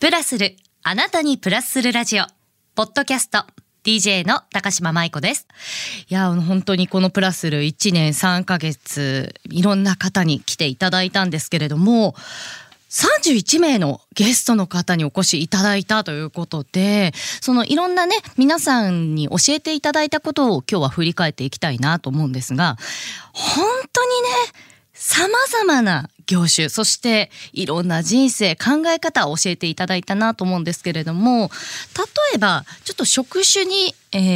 プラスる、あなたにプラスするラジオポッドキャスト DJ の高島舞子です。いや本当にこのプラスる1年3ヶ月いろんな方に来ていただいたんですけれども、31名のゲストの方にお越しいただいたということで、そのいろんなね皆さんに教えていただいたことを今日は振り返っていきたいなと思うんですが、本当にね様々な業種、そしていろんな人生考え方を教えていただいたなと思うんですけれども、例えばちょっと職種に、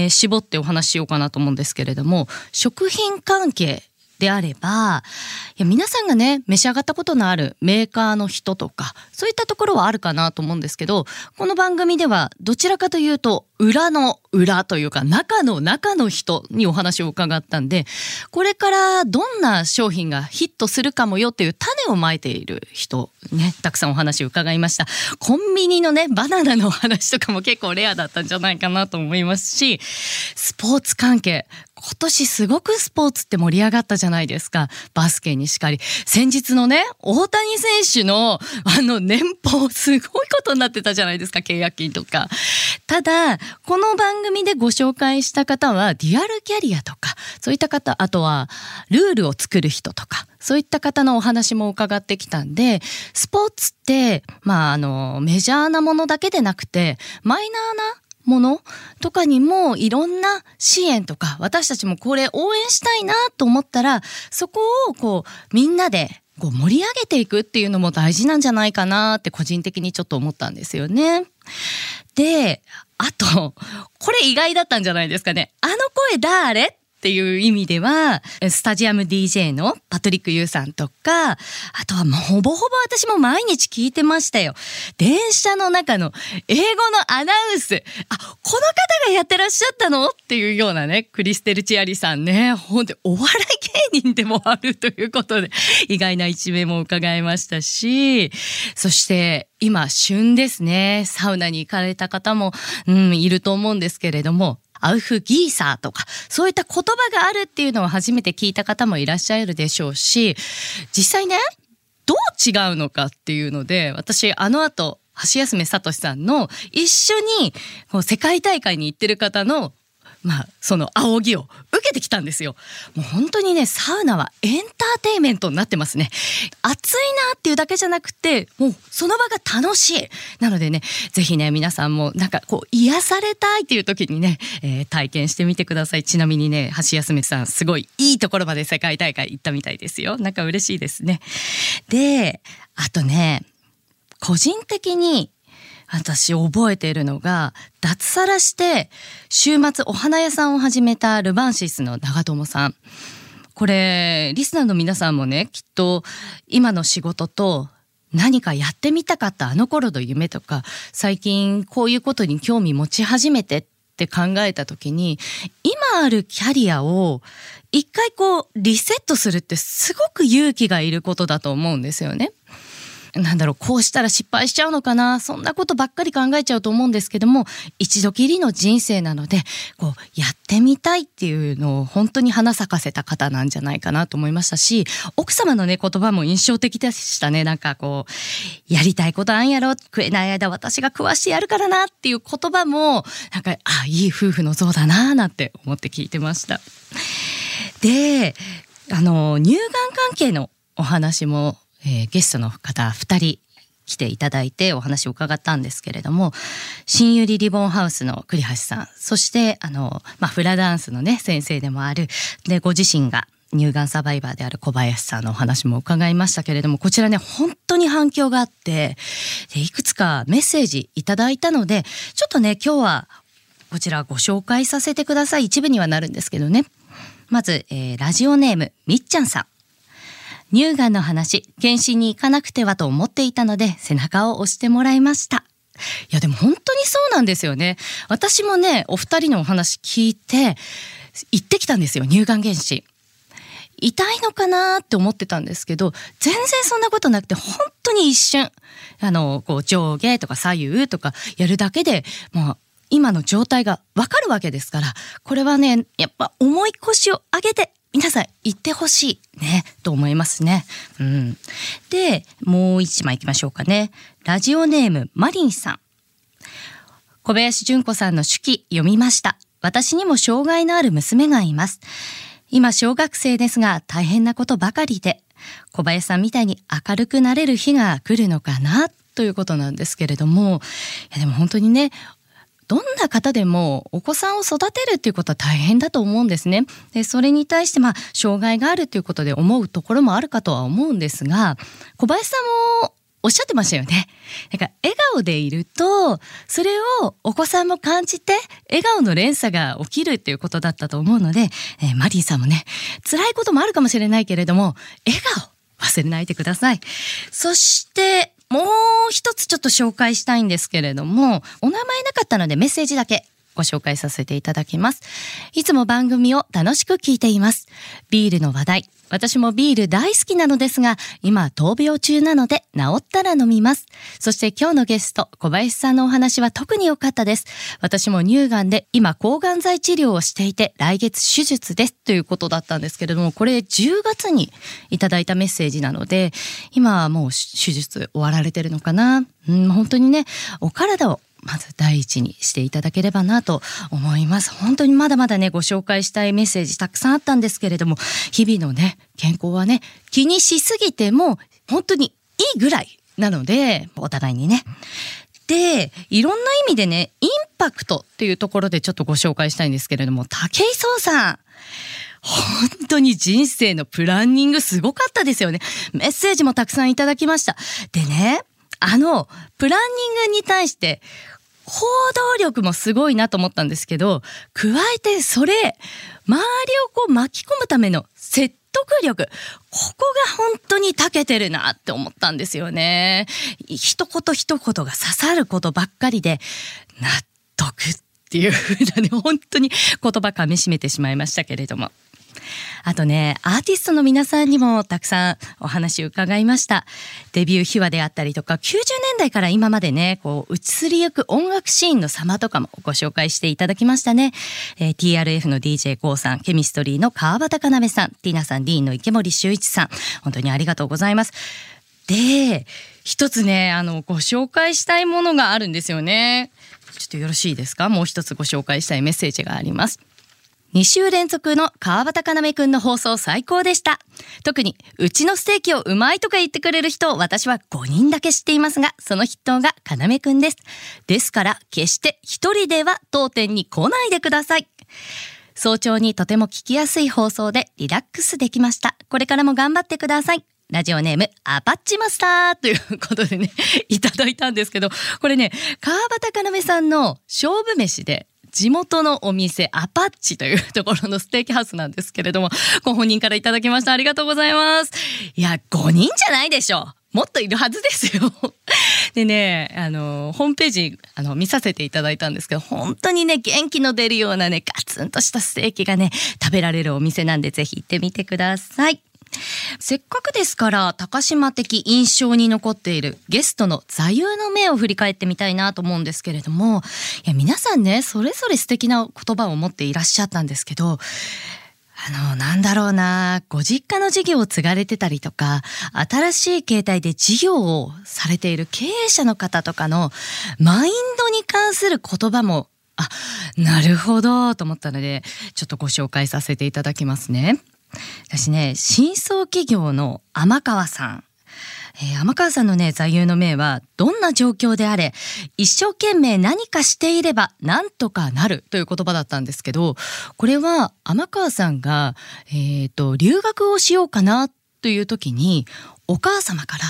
絞ってお話ししようかなと思うんですけれども、食品関係であれば、いや皆さんがね召し上がったことのあるメーカーの人とかそういったところはあるかなと思うんですけど、この番組ではどちらかというと裏の裏というか中の人にお話を伺ったんで、これからどんな商品がヒットするかもよっていう種をまいている人ね、たくさんお話を伺いました。コンビニのねバナナのお話とかも結構レアだったんじゃないかなと思いますし、スポーツ関係、今年すごくスポーツって盛り上がったじゃないですか。バスケにしかり、先日のね大谷選手の年俸すごいことになってたじゃないですか、契約金とか。ただこの番組でご紹介した方はデュアルキャリアとかそういった方、あとはルールを作る人とかそういった方のお話も伺ってきたんで、スポーツってメジャーなものだけでなくてマイナーなものとかにもいろんな支援とか、私たちもこれ応援したいなと思ったらそこをこうみんなでこう盛り上げていくっていうのも大事なんじゃないかなって個人的にちょっと思ったんですよね。で、あとこれ意外だったんじゃないですかね。あの声だれっていう意味ではスタジアム DJ のパトリック・ユーさんとか、あとはもうほぼほぼ私も毎日聞いてましたよ。電車の中の英語のアナウンス、あ、この方がやってらっしゃったのっていうようなね、クリステル・チアリさんね、ほんでお笑い芸人でもあるということで意外な一面も伺いましたし、そして今旬ですね、サウナに行かれた方も、いると思うんですけれども、アウフギーサーとかそういった言葉があるっていうのを初めて聞いた方もいらっしゃるでしょうし、実際ねどう違うのかっていうので、私後橋休めさとしさんの一緒にこう世界大会に行ってる方のその仰ぎを受けてきたんですよ。もう本当にねサウナはエンターテイメントになってますね。暑いなっていうだけじゃなくて、もうその場が楽しい。なのでね、ぜひね皆さんもなんかこう癒されたいっていう時にね、体験してみてください。ちなみにね橋休めさんすごいいいところまで世界大会行ったみたいですよ。なんか嬉しいですね。で、あとね個人的に私覚えているのが、脱サラして週末お花屋さんを始めたルバンシスの長友さん。これリスナーの皆さんもねきっと今の仕事と何かやってみたかったあの頃の夢とか、最近こういうことに興味持ち始めてって考えた時に、今あるキャリアを一回こうリセットするってすごく勇気がいることだと思うんですよね。こうしたら失敗しちゃうのかな、そんなことばっかり考えちゃうと思うんですけども、一度きりの人生なのでこうやってみたいっていうのを本当に花咲かせた方なんじゃないかなと思いましたし、奥様のね言葉も印象的でしたね。なんかこうやりたいことあんやろ、食えない間私が食わしてやるからなっていう言葉もなんかいい夫婦の像だななんて思って聞いてました。で、乳がん関係のお話もゲストの方2人来ていただいてお話を伺ったんですけれども、新百合リボンハウスの栗橋さん、そしてフラダンスのね先生でもあるでご自身が乳がんサバイバーである小林さんのお話も伺いましたけれども、こちらね本当に反響があって、でいくつかメッセージいただいたのでちょっとね今日はこちらご紹介させてください。一部にはなるんですけどね。まず、ラジオネームみっちゃんさん。乳がんの話、検診に行かなくてはと思っていたので背中を押してもらいました。いやでも本当にそうなんですよね。私もねお二人のお話聞いて行ってきたんですよ、乳がん検診。痛いのかなって思ってたんですけど、全然そんなことなくて、本当に一瞬こう上下とか左右とかやるだけで今の状態がわかるわけですから、これはねやっぱ重い腰を上げて皆さん行ってほしいねと思いますね、うん、でもう一枚いきましょうかね。ラジオネームマリンさん、小林純子さんの手記読みました。私にも障害のある娘がいます。今小学生ですが大変なことばかりで、小林さんみたいに明るくなれる日が来るのかなということなんですけれども、いやでも本当にね、どんな方でもお子さんを育てるっていうことは大変だと思うんですね。でそれに対して障害があるということで思うところもあるかとは思うんですが、小林さんもおっしゃってましたよね。だから笑顔でいるとそれをお子さんも感じて笑顔の連鎖が起きるっていうことだったと思うので、マリーさんもね、辛いこともあるかもしれないけれども笑顔忘れないでください。そしてもう一つちょっと紹介したいんですけれども、お名前なかったのでメッセージだけご紹介させていただきます。いつも番組を楽しく聞いています。ビールの話題、私もビール大好きなのですが今闘病中なので治ったら飲みます。そして今日のゲスト小林さんのお話は特に良かったです。私も乳がんで今抗がん剤治療をしていて来月手術ですということだったんですけれども、これ10月にいただいたメッセージなので今はもう手術終わられてるのかな、本当にね、お体をまず第一にしていただければなと思います。本当にまだまだねご紹介したいメッセージたくさんあったんですけれども、日々のね健康はね気にしすぎても本当にいいぐらいなのでお互いにね、でいろんな意味でねインパクトっていうところでちょっとご紹介したいんですけれども、武井壮さん、本当に人生のプランニングすごかったですよね。メッセージもたくさんいただきました。でね、プランニングに対して行動力もすごいなと思ったんですけど、加えてそれ周りをこう巻き込むための説得力、ここが本当に長けてるなって思ったんですよね。一言一言が刺さることばっかりで納得っていう風なね、本当に言葉かみしめてしまいましたけれども、あとねアーティストの皆さんにもたくさんお話を伺いました。デビュー秘話であったりとか90年代から今までねこう移りゆく音楽シーンの様とかもご紹介していただきましたね、TRF の DJ さん、ケミストリーの川端かなめさん、ティナさん、ディーンの池森秀一さん、本当にありがとうございます。で一つねご紹介したいものがあるんですよね。ちょっとよろしいですか。もう一つご紹介したいメッセージがあります。2週連続の川端かなめくんの放送最高でした。特にうちのステーキをうまいとか言ってくれる人を私は5人だけ知っていますが、その筆頭がかなめくんです。ですから決して一人では当店に来ないでください。早朝にとても聞きやすい放送でリラックスできました。これからも頑張ってください。ラジオネームアパッチマスターということでねいただいたんですけど、これね川端かなめさんの勝負飯で地元のお店アパッチというところのステーキハウスなんですけれども、ご本人からいただきました。ありがとうございます。いや5人じゃないでしょ、もっといるはずですよでねホームページ見させていただいたんですけど、本当にね元気の出るようなねガツンとしたステーキがね食べられるお店なんで、ぜひ行ってみてください。せっかくですから高島的印象に残っているゲストの座右の銘を振り返ってみたいなと思うんですけれども、いや皆さんねそれぞれ素敵な言葉を持っていらっしゃったんですけど、なんだろうな、ご実家の事業を継がれてたりとか新しい形態で事業をされている経営者の方とかのマインドに関する言葉もなるほどと思ったのでちょっとご紹介させていただきますね。私ね深層企業の天川さん、天川さんのね座右の銘はどんな状況であれ一生懸命何かしていればなんとかなるという言葉だったんですけど、これは天川さんが、留学をしようかなという時にお母様から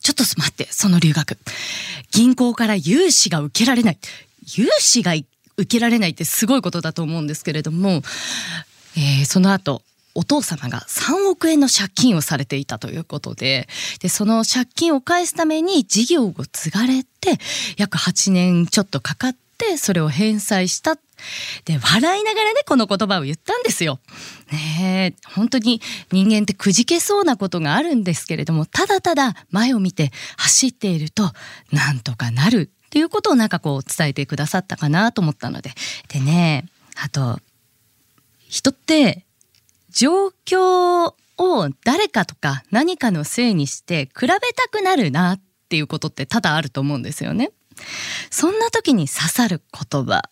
ちょっと待って、その留学銀行から融資が受けられない、融資が受けられないってすごいことだと思うんですけれども、その後お父様が3億円の借金をされていたということで、その借金を返すために事業を継がれて約8年ちょっとかかってそれを返済した。で笑いながらねこの言葉を言ったんですよ、本当に人間ってくじけそうなことがあるんですけれども、ただただ前を見て走っているとなんとかなるっていうことを伝えてくださったかなと思ったので。でね、あと人って状況を誰かとか何かのせいにして比べたくなるなっていうことって多々あると思うんですよね。そんな時に刺さる言葉、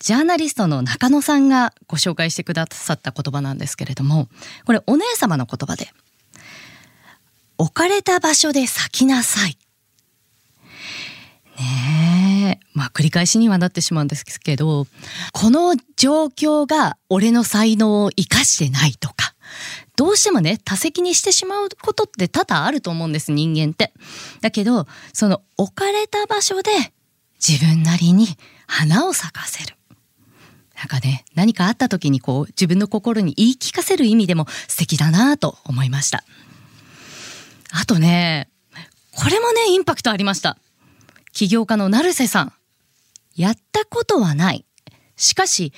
ジャーナリストの中野さんがご紹介してくださった言葉なんですけれども、これお姉様の言葉で、置かれた場所で咲きなさい。ねえ、まあ繰り返しにはなってしまうんですけど、この状況が俺の才能を生かしてないとか、どうしてもね多責にしてしまうことって多々あると思うんです、人間って。だけどその置かれた場所で自分なりに花を咲かせる、なんかね、何かあった時にこう自分の心に言い聞かせる意味でも素敵だなと思いました。あとね、これもねインパクトありました。起業家の成瀬さん、やったことはない、しかし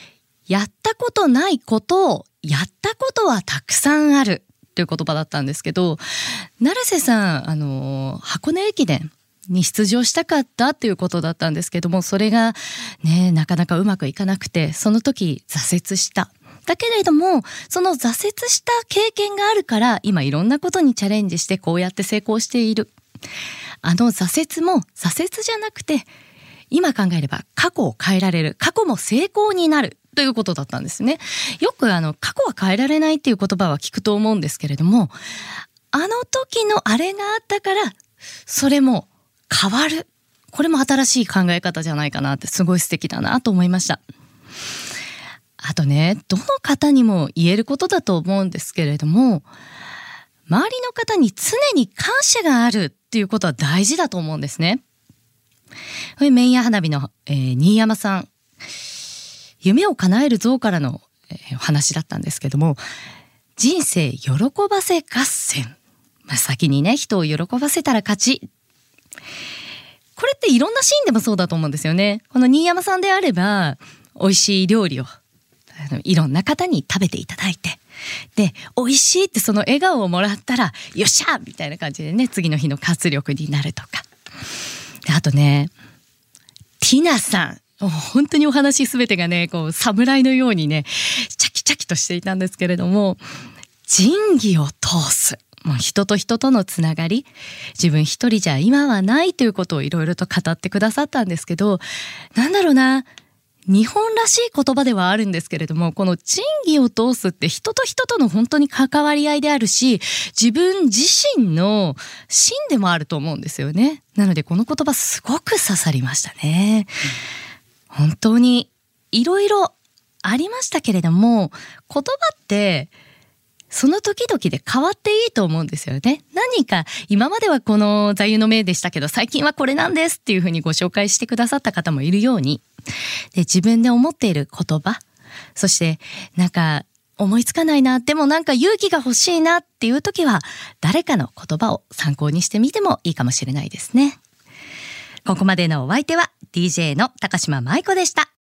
やったことないことをやったことはたくさんあるという言葉だったんですけど、成瀬さん箱根駅伝に出場したかったということだったんですけども、それがねなかなかうまくいかなくて、その時挫折した。だけれどもその挫折した経験があるから今いろんなことにチャレンジしてこうやって成功している。あの挫折も挫折じゃなくて、今考えれば過去を変えられる、過去も成功になるということだったんですね。よく過去は変えられないっていう言葉は聞くと思うんですけれども、あの時のあれがあったからそれも変わる、これも新しい考え方じゃないかなって、すごい素敵だなと思いました。あとね、どの方にも言えることだと思うんですけれども、周りの方に常に感謝があるっていうことは大事だと思うんですね。麺屋花火の、新山さん、夢を叶える像からの、お話だったんですけども、人生喜ばせ合戦、先にね人を喜ばせたら勝ち。これっていろんなシーンでもそうだと思うんですよね。この新山さんであれば美味しい料理をいろんな方に食べていただいて、で美味しいってその笑顔をもらったらよっしゃみたいな感じでね次の日の活力になるとか。であとね、ティナさん、本当にお話すべてがねこう侍のようにねチャキチャキとしていたんですけれども、仁義を通す、もう人と人とのつながり、自分一人じゃ今はないということをいろいろと語ってくださったんですけど、なんだろうな、日本らしい言葉ではあるんですけれども、この仁義を通すって人と人との本当に関わり合いであるし、自分自身の芯でもあると思うんですよね。なのでこの言葉すごく刺さりましたね、うん、本当にいろいろありましたけれども、言葉ってその時々で変わっていいと思うんですよね。何か今まではこの座右の銘でしたけど、最近はこれなんですっていうふうにご紹介してくださった方もいるように、で自分で思っている言葉、そしてなんか思いつかないな、でもなんか勇気が欲しいなっていう時は誰かの言葉を参考にしてみてもいいかもしれないですね。ここまでのお相手は DJ の高島舞子でした。